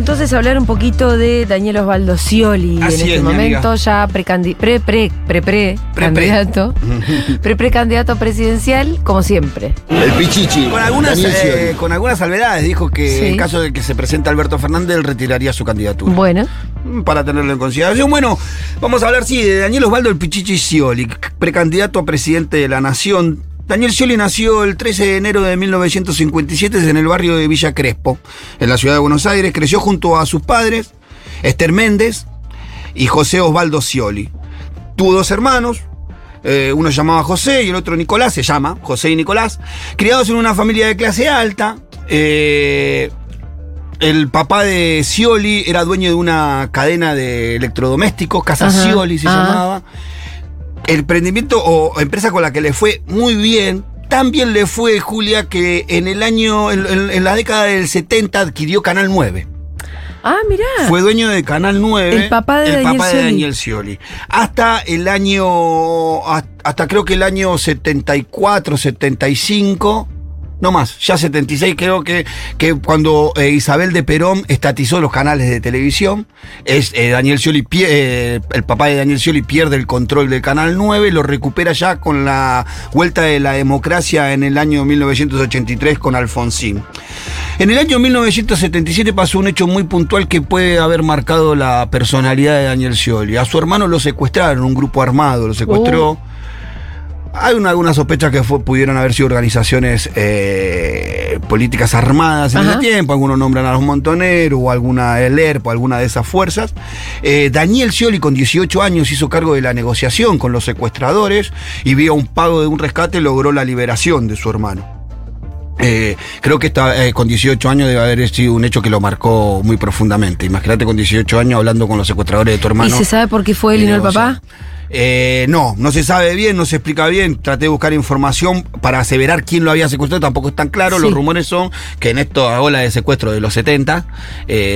entonces a hablar un poquito de Daniel Osvaldo Scioli. Así en este es, momento ya precandidato precandidato presidencial, como siempre. El Pichichi. Con algunas salvedades dijo que en caso de que se presente Alberto Fernández, él retiraría su candidatura. Bueno. Para tenerlo en consideración. Bueno, vamos a hablar, de Daniel Osvaldo el Pichichi Scioli, precandidato a presidente de la Nación. Daniel Scioli nació el 13 de enero de 1957 en el barrio de Villa Crespo, en la ciudad de Buenos Aires. Creció junto a sus padres, Esther Méndez y José Osvaldo Scioli. Tuvo dos hermanos, uno se llamaba José y el otro Nicolás, se llama José y Nicolás. Criados en una familia de clase alta, el papá de Scioli era dueño de una cadena de electrodomésticos, Casa Scioli se llamaba. El emprendimiento o empresa con la que le fue muy bien, tan bien le fue, Julia, que en la década del 70 adquirió Canal 9. Ah, mirá. Fue dueño de Canal 9. El papá de Daniel Scioli. Hasta creo que el año 74, 75... No más, ya 76 creo que cuando Isabel de Perón estatizó los canales de televisión, el papá de Daniel Scioli pierde el control del Canal 9, lo recupera ya con la vuelta de la democracia en el año 1983 con Alfonsín. En el año 1977 pasó un hecho muy puntual que puede haber marcado la personalidad de Daniel Scioli. A su hermano lo secuestraron, un grupo armado lo secuestró. Hay algunas sospechas que pudieron haber sido organizaciones políticas armadas en ese tiempo. Algunos nombran a los Montoneros o alguna el ERP, alguna de esas fuerzas. Daniel Scioli, con 18 años, hizo cargo de la negociación con los secuestradores y vía un pago de un rescate logró la liberación de su hermano. Creo que con 18 años debe haber sido un hecho que lo marcó muy profundamente. Imagínate con 18 años hablando con los secuestradores de tu hermano. ¿Y se sabe por qué fue él y no el papá? No se sabe bien, no se explica bien. Traté de buscar información para aseverar quién lo había secuestrado, tampoco es tan claro. Sí. Los rumores son que en esta ola de secuestro de los 70,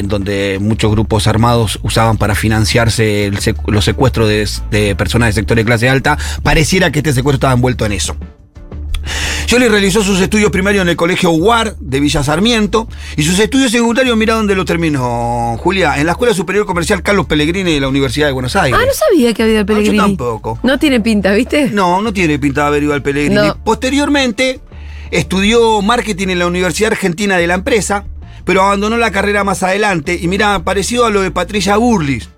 donde muchos grupos armados usaban para financiarse los secuestros de personas de sectores de clase alta, pareciera que este secuestro estaba envuelto en eso. Scioli realizó sus estudios primarios en el Colegio UAR de Villa Sarmiento y sus estudios secundarios, mirá dónde los terminó, Julia, en la Escuela Superior Comercial Carlos Pellegrini de la Universidad de Buenos Aires. Ah, no sabía que había el Pellegrini. Yo tampoco. No tiene pinta, ¿viste? No tiene pinta de haber ido al Pellegrini. No. Posteriormente, estudió marketing en la Universidad Argentina de la Empresa, pero abandonó la carrera más adelante y mirá, parecido a lo de Patricia Burlis.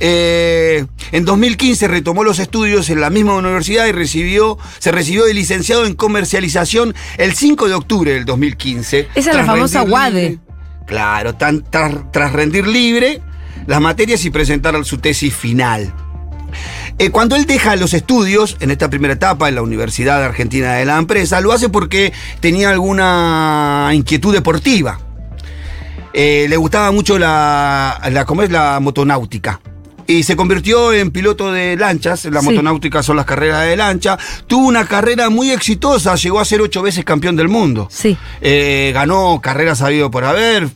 En 2015 retomó los estudios en la misma universidad y se recibió de licenciado en comercialización el 5 de octubre del 2015. Esa es la famosa UADE. Claro, tras rendir libre las materias y presentar su tesis final. Cuando él deja los estudios, en esta primera etapa, en la Universidad Argentina de la Empresa, lo hace porque tenía alguna inquietud deportiva. Le gustaba mucho la motonáutica. Y se convirtió en piloto de lanchas. La motonáutica son las carreras de lancha. Tuvo una carrera muy exitosa. Llegó a ser 8 veces campeón del mundo. Sí. Ganó carreras habido por haber.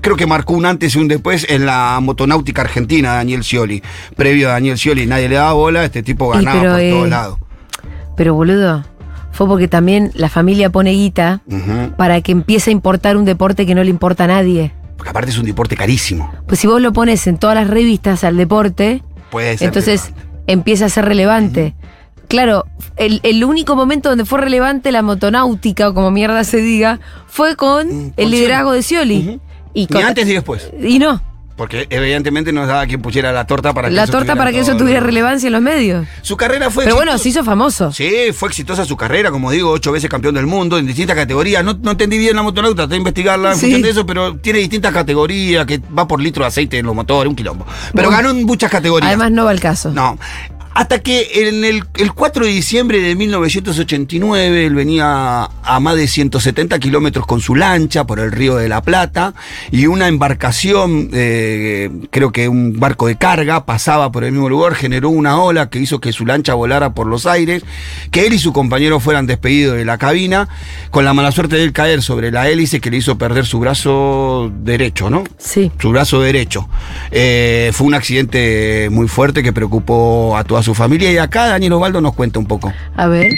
Creo que marcó un antes y un después en la motonáutica argentina, Daniel Scioli. Previo a Daniel Scioli nadie le daba bola. Este tipo ganaba por todos lados. Pero boludo, fue porque también la familia pone guita para que empiece a importar un deporte que no le importa a nadie. Porque aparte es un deporte carísimo. Pues si vos lo pones en todas las revistas al deporte, entonces empieza a ser relevante. Claro, el único momento donde fue relevante la motonáutica, o como mierda se diga, fue con el liderazgo de Scioli. Y ni antes ni después. Y no. Porque evidentemente no daba quien pusiera la torta para que eso tuviera relevancia en los medios. Su carrera fue exitosa. Pero bueno, se hizo famoso. Sí, fue exitosa su carrera, como digo, 8 veces campeón del mundo en distintas categorías. No entendí bien la motonauta, traté de investigarla en función de eso, pero tiene distintas categorías, que va por litro de aceite en los motores, un quilombo. Pero ganó en muchas categorías. Además no va el caso. No. Hasta que en el 4 de diciembre de 1989 él venía a más de 170 kilómetros con su lancha por el Río de la Plata y una embarcación, creo que un barco de carga, pasaba por el mismo lugar, generó una ola que hizo que su lancha volara por los aires, que él y su compañero fueran despedidos de la cabina, con la mala suerte de él caer sobre la hélice que le hizo perder su brazo derecho, ¿no? Sí. Su brazo derecho. Fue un accidente muy fuerte que preocupó a toda su familia y acá Daniel Osvaldo nos cuenta un poco. A ver.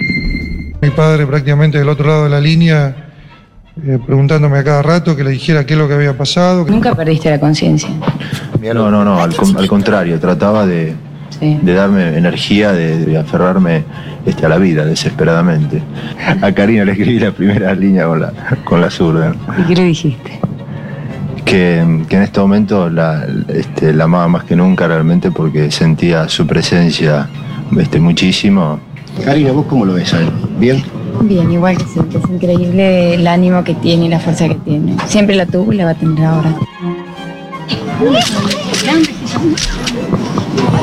Mi padre prácticamente del otro lado de la línea preguntándome a cada rato, que le dijera qué es lo que había pasado. ¿Nunca perdiste la conciencia? No, no, no, al contrario, trataba de, sí, de darme energía, de aferrarme a la vida desesperadamente. A Karina le escribí la primera línea con la zurda. ¿Y qué le dijiste? Que en este momento la amaba más que nunca realmente, porque sentía su presencia muchísimo. Karina, ¿vos cómo lo ves a él? ¿Bien? Bien, igual que siempre. Es increíble el ánimo que tiene y la fuerza que tiene. Siempre la tuvo y la va a tener ahora.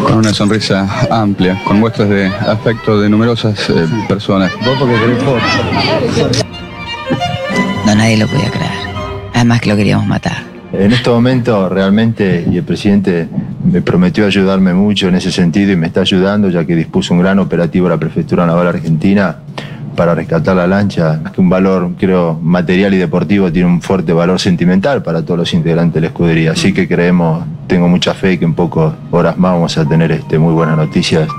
Con una sonrisa amplia, con muestras de afecto de numerosas personas. ¿Vos porque querés fotos? No, nadie lo podía creer. Además que lo queríamos matar. En este momento realmente, y el presidente me prometió ayudarme mucho en ese sentido y me está ayudando, ya que dispuso un gran operativo a la Prefectura Naval Argentina para rescatar la lancha, que un valor, creo, material y deportivo tiene un fuerte valor sentimental para todos los integrantes de la escudería. Así que creemos, tengo mucha fe que en pocas horas más vamos a tener muy buenas noticias.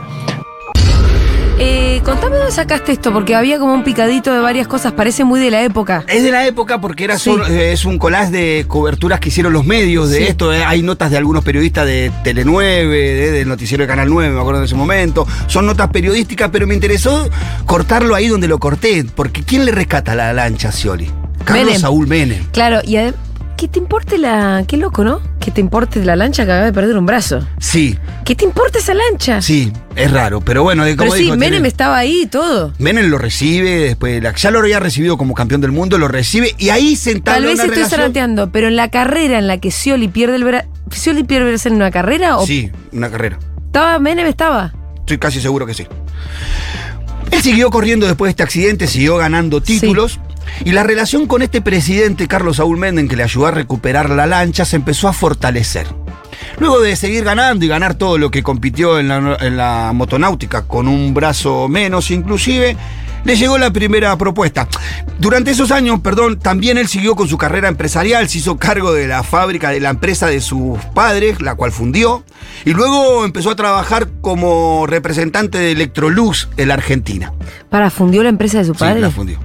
Contame dónde sacaste esto, porque había como un picadito de varias cosas, parece muy de la época. Es de la época porque era sí, es un collage de coberturas que hicieron los medios de sí, esto. Hay notas de algunos periodistas de Tele 9, del noticiero de Canal 9, me acuerdo de ese momento. Son notas periodísticas, pero me interesó cortarlo ahí donde lo corté, porque ¿quién le rescata la lancha a Scioli? Carlos Saúl Menem. Claro, y además, ¿qué te importa la...? Qué loco, ¿no? ¿Qué te importa la lancha que acaba de perder un brazo? Sí. ¿Qué te importa esa lancha? Sí, es raro, pero bueno... Como pero sí, dijo, Menem estaba ahí y todo. Menem lo recibe, después ya lo había recibido como campeón del mundo, lo recibe y ahí sentado. Tal vez estoy zaranteando, pero en la carrera en la que Scioli pierde el brazo... ¿Scioli pierde el brazo en una carrera? ¿O? Sí, una carrera. ¿Estaba Menem? ¿Estaba? Estoy casi seguro que sí. Él siguió corriendo después de este accidente, siguió ganando títulos... Sí. Y la relación con este presidente, Carlos Saúl Menem, que le ayudó a recuperar la lancha, se empezó a fortalecer. Luego de seguir ganando y ganar todo lo que compitió en la motonáutica, con un brazo menos inclusive, le llegó la primera propuesta. Durante esos años, también él siguió con su carrera empresarial, se hizo cargo de la fábrica, de la empresa de sus padres, la cual fundió, y luego empezó a trabajar como representante de Electrolux en la Argentina. ¿Para fundió la empresa de su padre? Sí, la fundió.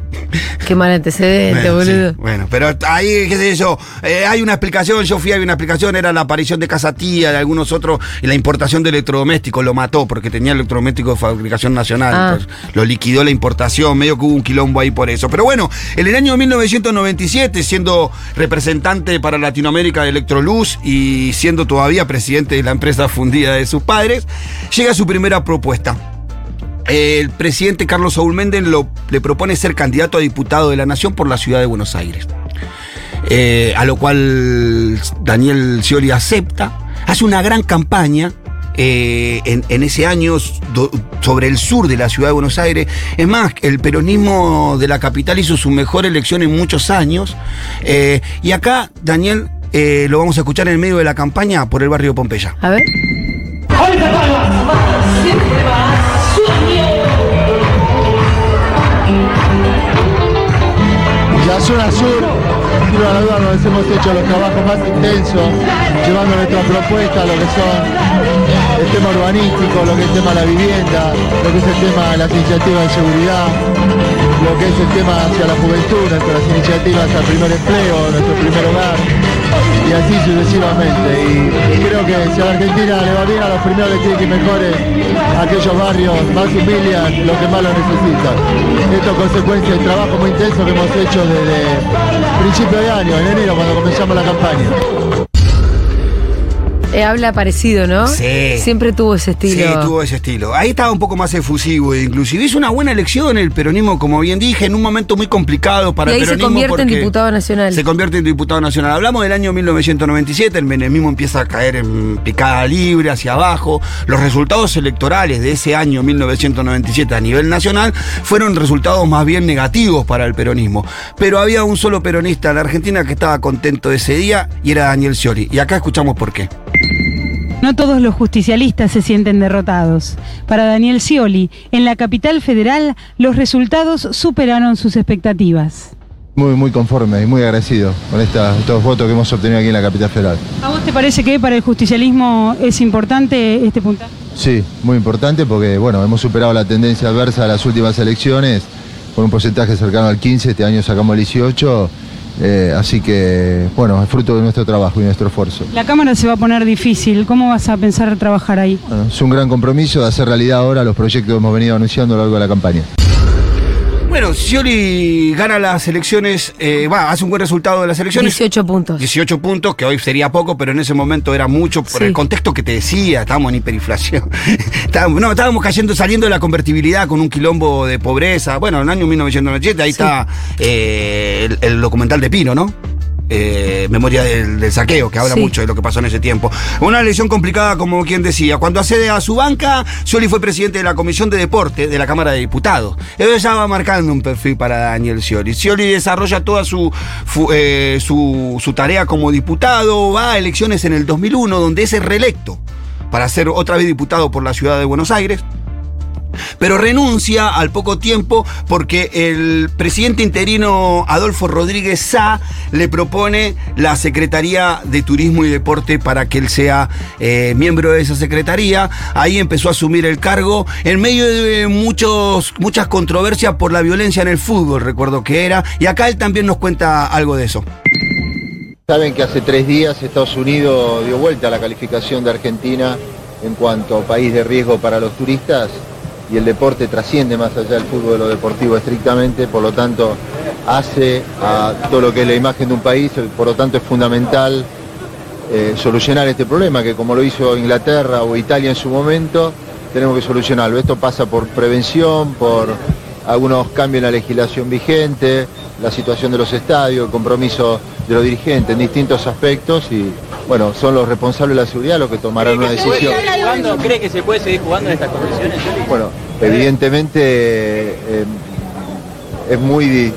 Qué mal antecedente, boludo. Sí, bueno, pero ahí, qué sé yo, hay una explicación, hay una explicación, era la aparición de Casa Tía, de algunos otros, y la importación de electrodomésticos, lo mató, porque tenía electrodomésticos de fabricación nacional, entonces lo liquidó la importación, medio que hubo un quilombo ahí por eso. Pero bueno, en el año 1997, siendo representante para Latinoamérica de Electrolux y siendo todavía presidente de la empresa fundida de sus padres, llega su primera propuesta. El presidente Carlos Saúl Menem le propone ser candidato a diputado de la Nación por la Ciudad de Buenos Aires. A lo cual Daniel Scioli acepta, hace una gran campaña en ese año sobre el sur de la Ciudad de Buenos Aires. Es más, el peronismo de la capital hizo su mejor elección en muchos años. Y acá, Daniel, lo vamos a escuchar en el medio de la campaña por el barrio Pompeya. A ver. La zona sur, sin lugar a dudas, nos hemos hecho los trabajos más intensos, llevando nuestras propuestas, lo que son el tema urbanístico, lo que es el tema de la vivienda, lo que es el tema de las iniciativas de seguridad, lo que es el tema hacia la juventud, nuestras iniciativas al primer empleo, nuestro primer hogar, y así sucesivamente. Y creo que si a la Argentina le va bien, a los primeros le tiene que mejorar aquellos barrios más humildes, los que más lo necesitan. Esto es consecuencia del trabajo muy intenso que hemos hecho desde principio de año, en enero, cuando comenzamos la campaña. Habla parecido, ¿no? Sí. Siempre tuvo ese estilo. Sí, tuvo ese estilo. Ahí estaba un poco más efusivo, inclusive. Hizo una buena elección el peronismo, como bien dije, en un momento muy complicado para el peronismo. Y ahí se convierte en diputado nacional. Se convierte en diputado nacional. Hablamos del año 1997, el menemismo empieza a caer en picada libre, hacia abajo. Los resultados electorales de ese año 1997 a nivel nacional fueron resultados más bien negativos para el peronismo. Pero había un solo peronista en la Argentina que estaba contento ese día y era Daniel Scioli. Y acá escuchamos por qué. No todos los justicialistas se sienten derrotados. Para Daniel Scioli, en la capital federal, los resultados superaron sus expectativas. Muy, muy conforme y muy agradecido con estos votos que hemos obtenido aquí en la capital federal. ¿A vos te parece que para el justicialismo es importante este puntaje? Sí, muy importante porque, bueno, hemos superado la tendencia adversa de las últimas elecciones por un porcentaje cercano al 15, este año sacamos el 18%. Así que, bueno, es fruto de nuestro trabajo y nuestro esfuerzo. La Cámara se va a poner difícil. ¿Cómo vas a pensar trabajar ahí? Bueno, es un gran compromiso de hacer realidad ahora los proyectos que hemos venido anunciando a lo largo de la campaña. Bueno, Scioli gana las elecciones, hace un buen resultado de las elecciones. 18 puntos. 18 puntos, que hoy sería poco, pero en ese momento era mucho por el contexto que te decía. Estábamos en hiperinflación. estábamos cayendo, saliendo de la convertibilidad con un quilombo de pobreza. Bueno, en el año 1997, ahí está el documental de Pino, ¿no? Memoria del saqueo, que habla mucho de lo que pasó en ese tiempo. Una elección complicada, como quien decía. Cuando accede a su banca, Scioli fue presidente de la Comisión de Deporte de la Cámara de Diputados. Eso ya va marcando un perfil para Daniel Scioli. Scioli desarrolla toda su tarea como diputado, va a elecciones en el 2001, donde es reelecto para ser otra vez diputado por la ciudad de Buenos Aires. Pero renuncia al poco tiempo porque el presidente interino Adolfo Rodríguez Sá le propone la Secretaría de Turismo y Deporte para que él sea miembro de esa secretaría. Ahí empezó a asumir el cargo en medio de muchas controversias por la violencia en el fútbol, recuerdo que era. Y acá él también nos cuenta algo de eso. Saben que hace 3 días Estados Unidos dio vuelta a la calificación de Argentina en cuanto a país de riesgo para los turistas. Y el deporte trasciende más allá del fútbol o de lo deportivo estrictamente, por lo tanto hace a todo lo que es la imagen de un país, por lo tanto es fundamental solucionar este problema, que como lo hizo Inglaterra o Italia en su momento, tenemos que solucionarlo. Esto pasa por prevención, por algunos cambios en la legislación vigente, la situación de los estadios, el compromiso de los dirigentes en distintos aspectos y... Bueno, son los responsables de la seguridad los que tomarán una decisión. ¿Cuándo cree que se puede seguir jugando en estas condiciones? Bueno, evidentemente es muy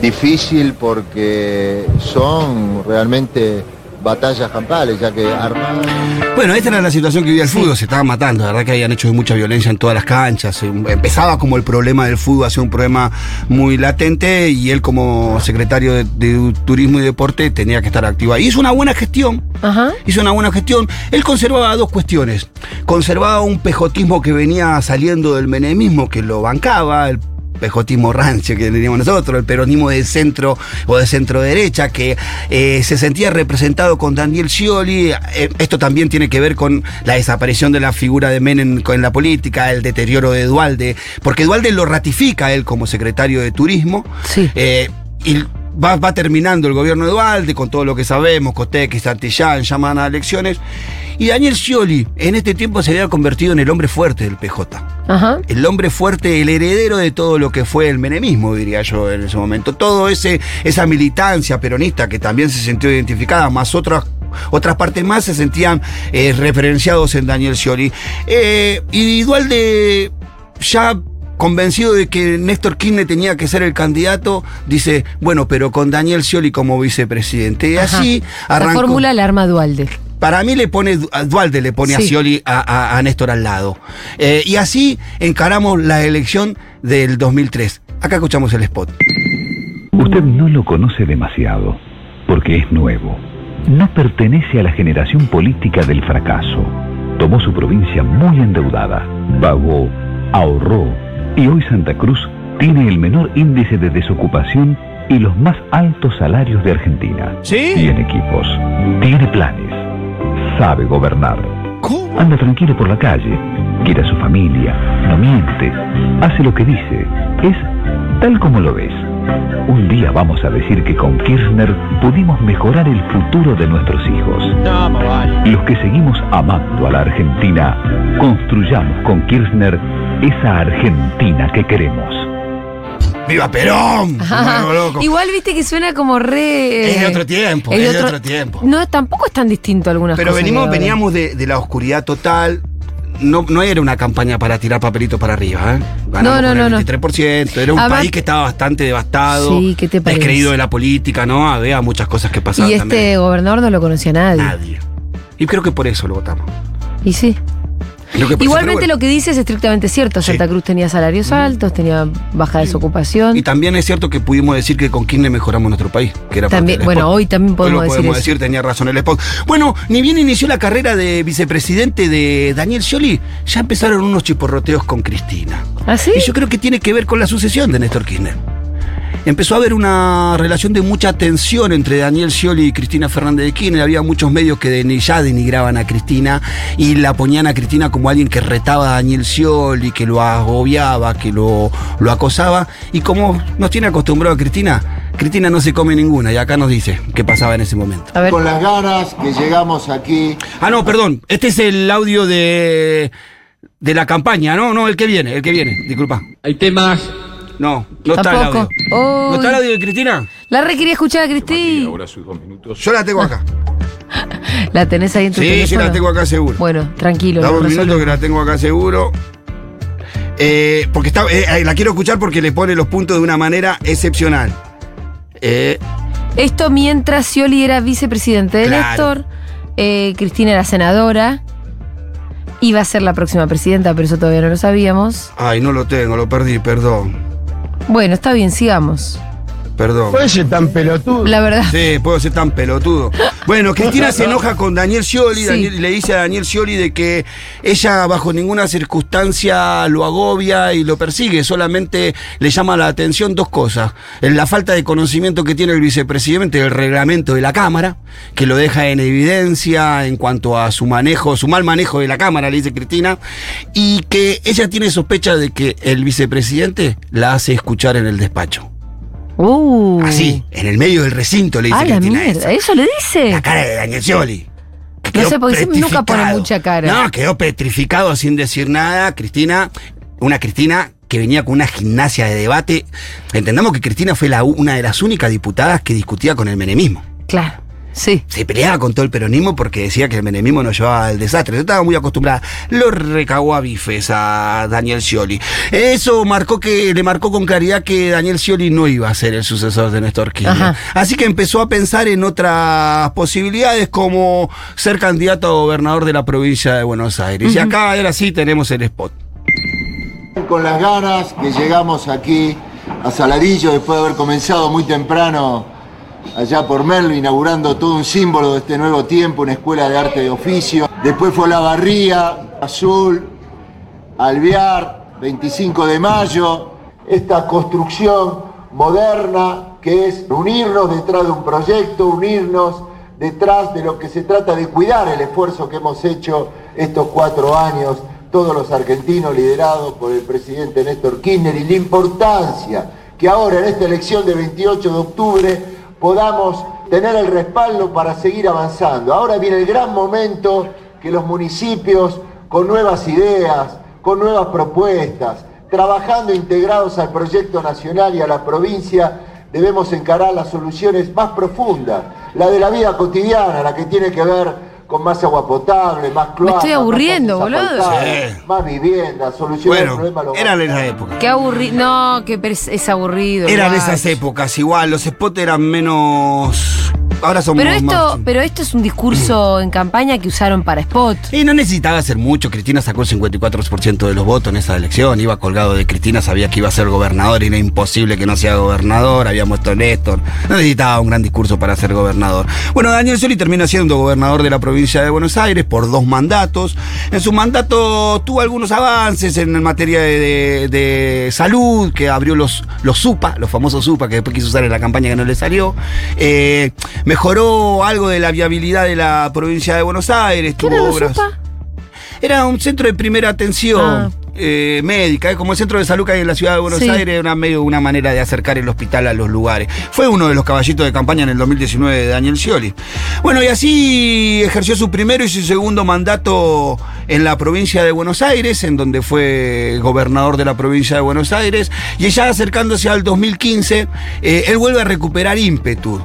difícil porque son realmente batallas campales, ya que armadas... Bueno, esta era la situación que vivía el fútbol, se estaban matando, la verdad que habían hecho mucha violencia en todas las canchas, empezaba como el problema del fútbol a ser un problema muy latente y él como secretario de Turismo y Deporte tenía que estar activo ahí. Hizo una buena gestión. Ajá. Él conservaba dos cuestiones. Conservaba un pejotismo que venía saliendo del menemismo, que lo bancaba, el pejotismo rancio que teníamos nosotros, el peronismo de centro o de centro-derecha, que se sentía representado con Daniel Scioli. Esto también tiene que ver con la desaparición de la figura de Menem en la política, el deterioro de Duhalde, porque Duhalde lo ratifica él como secretario de Turismo. Sí. Y va terminando el gobierno de Duhalde con todo lo que sabemos, Costec, Santillán, llaman a elecciones. Y Daniel Scioli en este tiempo se había convertido en el hombre fuerte del PJ. Ajá. El hombre fuerte, el heredero de todo lo que fue el menemismo, diría yo en ese momento. Todo esa militancia peronista que también se sintió identificada, más otras partes más se sentían referenciados en Daniel Scioli. Y Duhalde, ya convencido de que Néstor Kirchner tenía que ser el candidato, dice, bueno, pero con Daniel Scioli como vicepresidente. Y así arrancó. La fórmula la arma Duhalde. Para mí Duhalde le pone a Scioli a Néstor al lado. Y así encaramos la elección del 2003. Acá escuchamos el spot. Usted no lo conoce demasiado, porque es nuevo. No pertenece a la generación política del fracaso. Tomó su provincia muy endeudada, vagó, ahorró, y hoy Santa Cruz tiene el menor índice de desocupación y los más altos salarios de Argentina. ¿Sí? Tiene equipos, tiene planes. Sabe gobernar. Anda tranquilo por la calle, quiere a su familia, no miente, hace lo que dice, es tal como lo ves. Un día vamos a decir que con Kirchner pudimos mejorar el futuro de nuestros hijos. Los que seguimos amando a la Argentina, construyamos con Kirchner esa Argentina que queremos. ¡Viva Perón! Loco. Igual viste que suena como re... Es de otro tiempo, es de otro tiempo. No, tampoco es tan distinto algunas cosas. Pero veníamos de la oscuridad total. No era una campaña para tirar papelitos para arriba, ¿eh? Ganamos no. 23%, era un país que estaba bastante devastado, descreído de la política, ¿no? Había muchas cosas que pasaban. Y este gobernador no lo conocía nadie. Nadie. Y creo que por eso lo votamos. Y sí. Igualmente lo que dice es estrictamente cierto. Santa Cruz tenía salarios altos, tenía baja desocupación. Y también es cierto que pudimos decir que con Kirchner mejoramos nuestro país, que era también, bueno, hoy también podemos decir, tenía razón el spot. Bueno, ni bien inició la carrera de vicepresidente de Daniel Scioli, ya empezaron unos chisporroteos con Cristina. ¿Ah, sí? Y yo creo que tiene que ver con la sucesión de Néstor Kirchner. empezó a haber una relación de mucha tensión entre Daniel Scioli y Cristina Fernández de Kirchner. Había muchos medios que ya denigraban a Cristina y la ponían a Cristina como alguien que retaba a Daniel Scioli, que lo agobiaba, que lo acosaba. Y como nos tiene acostumbrado a Cristina no se come ninguna, y acá nos dice qué pasaba en ese momento. A ver. Con las ganas que llegamos aquí... Ah, no, perdón, este es el audio de la campaña, no, el que viene, disculpa. Hay temas... No está el audio. Oh. ¿No está el audio de Cristina? La re quería escuchar a Cristina. Ahora sus 2 minutos. Yo la tengo acá. ¿La tenés ahí en tu teléfono? Sí, yo la tengo acá seguro. Bueno, tranquilo. Dame un minuto que la tengo acá seguro. Porque está, la quiero escuchar porque le pone los puntos de una manera excepcional. Esto mientras Scioli era vicepresidente de Néstor, Cristina era senadora, iba a ser la próxima presidenta, pero eso todavía no lo sabíamos. Ay, no lo tengo, lo perdí, perdón. Bueno, está bien, sigamos. Perdón. ¿Puedo ser tan pelotudo? La verdad. Sí, puedo ser tan pelotudo. Bueno, Cristina se enoja con Daniel Scioli, sí. Le dice a Daniel Scioli de que ella bajo ninguna circunstancia lo agobia y lo persigue, solamente le llama la atención dos cosas. La falta de conocimiento que tiene el vicepresidente del reglamento de la Cámara, que lo deja en evidencia en cuanto a su manejo, su mal manejo de la Cámara, le dice Cristina, y que ella tiene sospecha de que el vicepresidente la hace escuchar en el despacho. Así, en el medio del recinto le dice Cristina eso. ¿Eso le dice? La cara de Daniel Scioli. No sé, porque nunca pone mucha cara. No, quedó petrificado sin decir nada. Cristina, una Cristina que venía con una gimnasia de debate. Entendamos que Cristina fue una de las únicas diputadas que discutía con el menemismo. Claro, sí. Se peleaba con todo el peronismo porque decía que el menemismo nos llevaba al desastre. Yo estaba muy acostumbrada. Lo recagó a bifes a Daniel Scioli. Eso le marcó con claridad que Daniel Scioli no iba a ser el sucesor de Néstor Kirchner. Ajá. Así que empezó a pensar en otras posibilidades como ser candidato a gobernador de la provincia de Buenos Aires. Uh-huh. Y acá ahora sí tenemos el spot. Con las ganas que llegamos aquí a Saladillo después de haber comenzado muy temprano allá por Merlo, inaugurando todo un símbolo de este nuevo tiempo, una escuela de arte de oficio. Después fue Olavarría, Azul, Alvear, 25 de Mayo. Esta construcción moderna que es unirnos detrás de un proyecto, unirnos detrás de lo que se trata de cuidar el esfuerzo que hemos hecho estos 4 años, todos los argentinos liderados por el presidente Néstor Kirchner, y la importancia que ahora en esta elección de 28 de octubre podamos tener el respaldo para seguir avanzando. Ahora viene el gran momento que los municipios, con nuevas ideas, con nuevas propuestas, trabajando integrados al proyecto nacional y a la provincia, debemos encarar las soluciones más profundas, la de la vida cotidiana, la que tiene que ver con más agua potable, más cloaca. Me estoy aburriendo, boludo. Sí. Más vivienda, soluciones al problema local. Eran esas épocas. Qué aburrido. No, que es aburrido. Eran esas épocas, igual. Los spots eran menos. Ahora son más. Pero esto es un discurso en campaña que usaron para spot. Y no necesitaba hacer mucho. Cristina sacó el 54% de los votos en esa elección. Iba colgado de Cristina, sabía que iba a ser gobernador y era imposible que no sea gobernador. Había muerto Néstor. No necesitaba un gran discurso para ser gobernador. Bueno, Daniel Scioli termina siendo gobernador de la provincia de Buenos Aires por 2 mandatos. En su mandato tuvo algunos avances en materia de salud, que abrió los SUPA, los famosos SUPA, que después quiso usar en la campaña que no le salió. Mejoró algo de la viabilidad de la provincia de Buenos Aires. ¿Qué tuvo obras? ¿SUPA? Era un centro de primera atención. Ah. Médica, como el centro de salud que hay en la ciudad de Buenos Aires, era una manera de acercar el hospital a los lugares. Fue uno de los caballitos de campaña en el 2019 de Daniel Scioli. Bueno, y así ejerció su primero y su segundo mandato en la provincia de Buenos Aires, en donde fue gobernador de la provincia de Buenos Aires, y ya acercándose al 2015, él vuelve a recuperar ímpetu.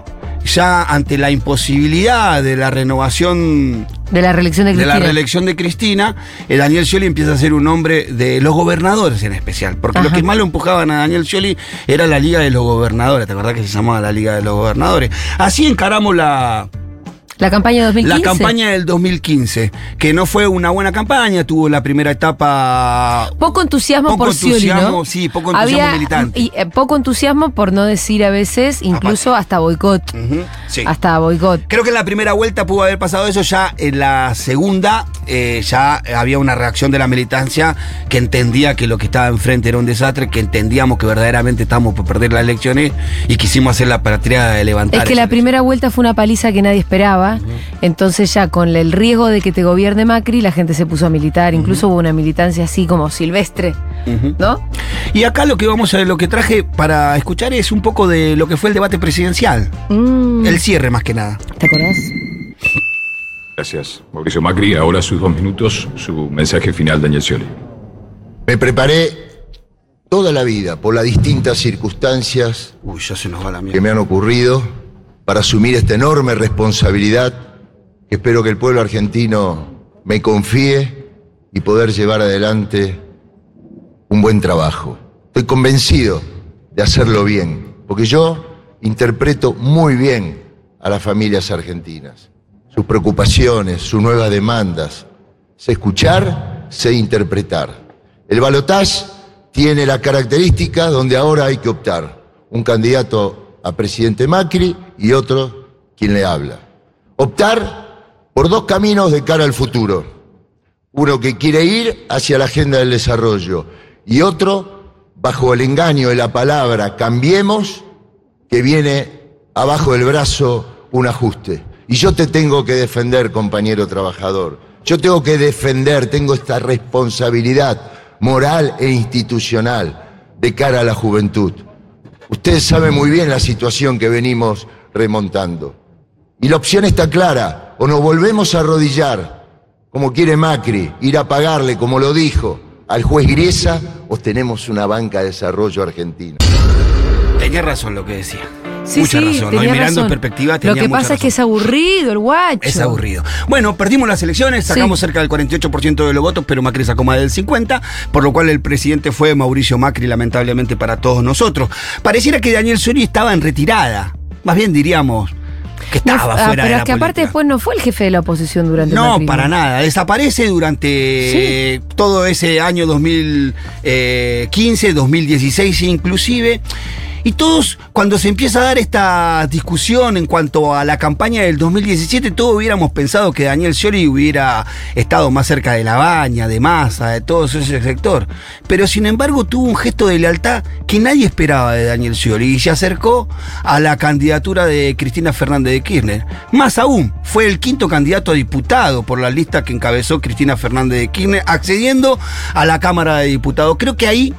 Ya ante la imposibilidad de la renovación de la reelección de Cristina, Daniel Scioli empieza a ser un hombre de los gobernadores en especial, porque los que más lo empujaban a Daniel Scioli era la Liga de los Gobernadores. ¿Te acordás que se llamaba la Liga de los Gobernadores? Así encaramos la ¿La campaña de 2015? La campaña del 2015, que no fue una buena campaña, tuvo la primera etapa... Poco entusiasmo por Scioli, ¿no? Sí, poco entusiasmo militante. Y poco entusiasmo, por no decir a veces, incluso hasta boicot. Sí. Hasta boicot. Creo que en la primera vuelta pudo haber pasado eso, ya en la segunda ya había una reacción de la militancia que entendía que lo que estaba enfrente era un desastre, que entendíamos que verdaderamente estábamos por perder las elecciones y quisimos hacer la patria de levantar. Es que la primera vuelta fue una paliza que nadie esperaba, entonces ya con el riesgo de que te gobierne Macri, la gente se puso a militar, incluso hubo una militancia así como silvestre, ¿no? Y acá lo que vamos a ver, lo que traje para escuchar es un poco de lo que fue el debate presidencial, el cierre más que nada. ¿Te acordás? Gracias, Mauricio Macri. Ahora sus 2 minutos, su mensaje final, Daniel Scioli. Me preparé toda la vida por las distintas circunstancias que me han ocurrido para asumir esta enorme responsabilidad que espero que el pueblo argentino me confíe y poder llevar adelante un buen trabajo. Estoy convencido de hacerlo bien, porque yo interpreto muy bien a las familias argentinas, sus preocupaciones, sus nuevas demandas. Sé escuchar, sé interpretar. El balotaje tiene la característica donde ahora hay que optar un candidato a presidente Macri y otro quien le habla. Optar por 2 caminos de cara al futuro. Uno que quiere ir hacia la agenda del desarrollo y otro bajo el engaño de la palabra cambiemos, que viene abajo del brazo un ajuste. Y yo te tengo que defender, compañero trabajador. Yo tengo que defender, tengo esta responsabilidad moral e institucional de cara a la juventud. Ustedes saben muy bien la situación que venimos remontando. Y la opción está clara. O nos volvemos a arrodillar, como quiere Macri, ir a pagarle, como lo dijo, al juez Griesa, o tenemos una banca de desarrollo argentina. Tenía razón lo que decía. Sí, mucha razón, ¿no? Y mirando razón en perspectiva tenía. Lo que pasa es que es aburrido el guacho. Es aburrido. Bueno, perdimos las elecciones, sacamos cerca del 48% de los votos, pero Macri sacó más del 50%, por lo cual el presidente fue Mauricio Macri, lamentablemente para todos nosotros. Pareciera que Daniel Scioli estaba en retirada, más bien diríamos que estaba fuera de la política. Pero es que aparte después no fue el jefe de la oposición durante el Macri. No, para nada. Desaparece durante todo ese año 2015, 2016 inclusive. Y todos, cuando se empieza a dar esta discusión en cuanto a la campaña del 2017, todos hubiéramos pensado que Daniel Scioli hubiera estado más cerca de Lavagna, de Massa, de todo ese sector. Pero sin embargo tuvo un gesto de lealtad que nadie esperaba de Daniel Scioli y se acercó a la candidatura de Cristina Fernández de Kirchner. Más aún, fue el 5.º candidato a diputado por la lista que encabezó Cristina Fernández de Kirchner, accediendo a la Cámara de Diputados. Creo que ahí,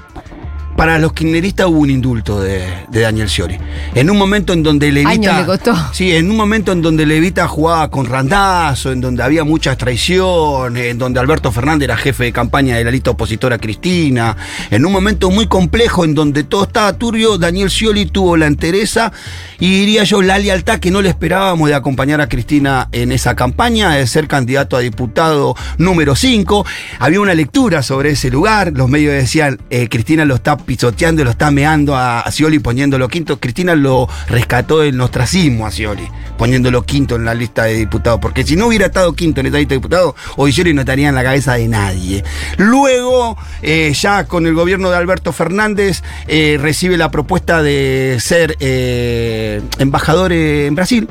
para los kirchneristas, hubo un indulto de Daniel Scioli. En un momento en donde Levita... Años le costó. Sí, en un momento en donde Levita jugaba con randazo, en donde había muchas traiciones, en donde Alberto Fernández era jefe de campaña de la lista opositora a Cristina. En un momento muy complejo, en donde todo estaba turbio, Daniel Scioli tuvo la entereza y, diría yo, la lealtad que no le esperábamos de acompañar a Cristina en esa campaña, de ser candidato a diputado número 5. Había una lectura sobre ese lugar. Los medios decían, Cristina lo está pisoteando, lo está meando a Scioli, poniéndolo 5. Cristina lo rescató del ostracismo a Scioli, poniéndolo 5 en la lista de diputados, porque si no hubiera estado 5 en esta lista de diputados, hoy Scioli no estaría en la cabeza de nadie. Luego, ya con el gobierno de Alberto Fernández, recibe la propuesta de ser embajador en Brasil,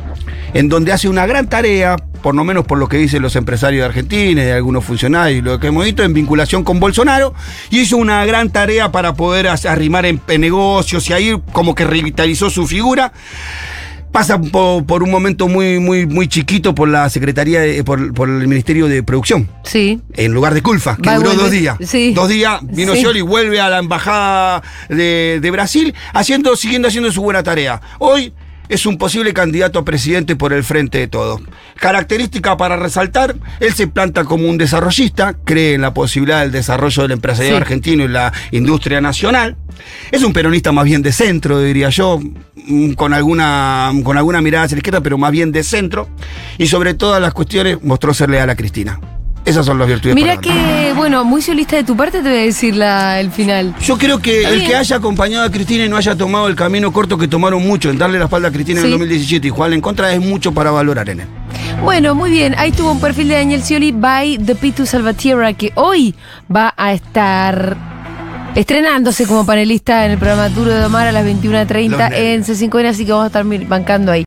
en donde hace una gran tarea, por lo menos por lo que dicen los empresarios argentinos y algunos funcionarios, lo que hemos visto, en vinculación con Bolsonaro, y hizo una gran tarea para poder arrimar en negocios y ahí como que revitalizó su figura. Pasa por un momento muy chiquito por la Secretaría, por el Ministerio de Producción. Sí. En lugar de Culfa, que duró 2 días. Sí. 2 días vino Scioli, vuelve a la Embajada de Brasil, siguiendo haciendo su buena tarea. Hoy es un posible candidato a presidente por el Frente de Todos. Característica para resaltar, él se planta como un desarrollista, cree en la posibilidad del desarrollo del empresariado argentino y la industria nacional. Es un peronista más bien de centro, diría yo, con alguna mirada hacia la izquierda, pero más bien de centro. Y sobre todas las cuestiones mostró ser leal a Cristina. Esas son las virtudes. Mira que, bueno, muy solista de tu parte, te voy a decir el final. Yo creo que el que haya acompañado a Cristina y no haya tomado el camino corto que tomaron mucho en darle la espalda a Cristina en el 2017 y jugarle en contra, es mucho para valorar en él. Bueno, muy bien, ahí tuvo un perfil de Daniel Scioli by The Pitu Salvatierra, que hoy va a estar estrenándose como panelista en el programa Duro de Domar a las 21:30 en C5N, así que vamos a estar bancando ahí.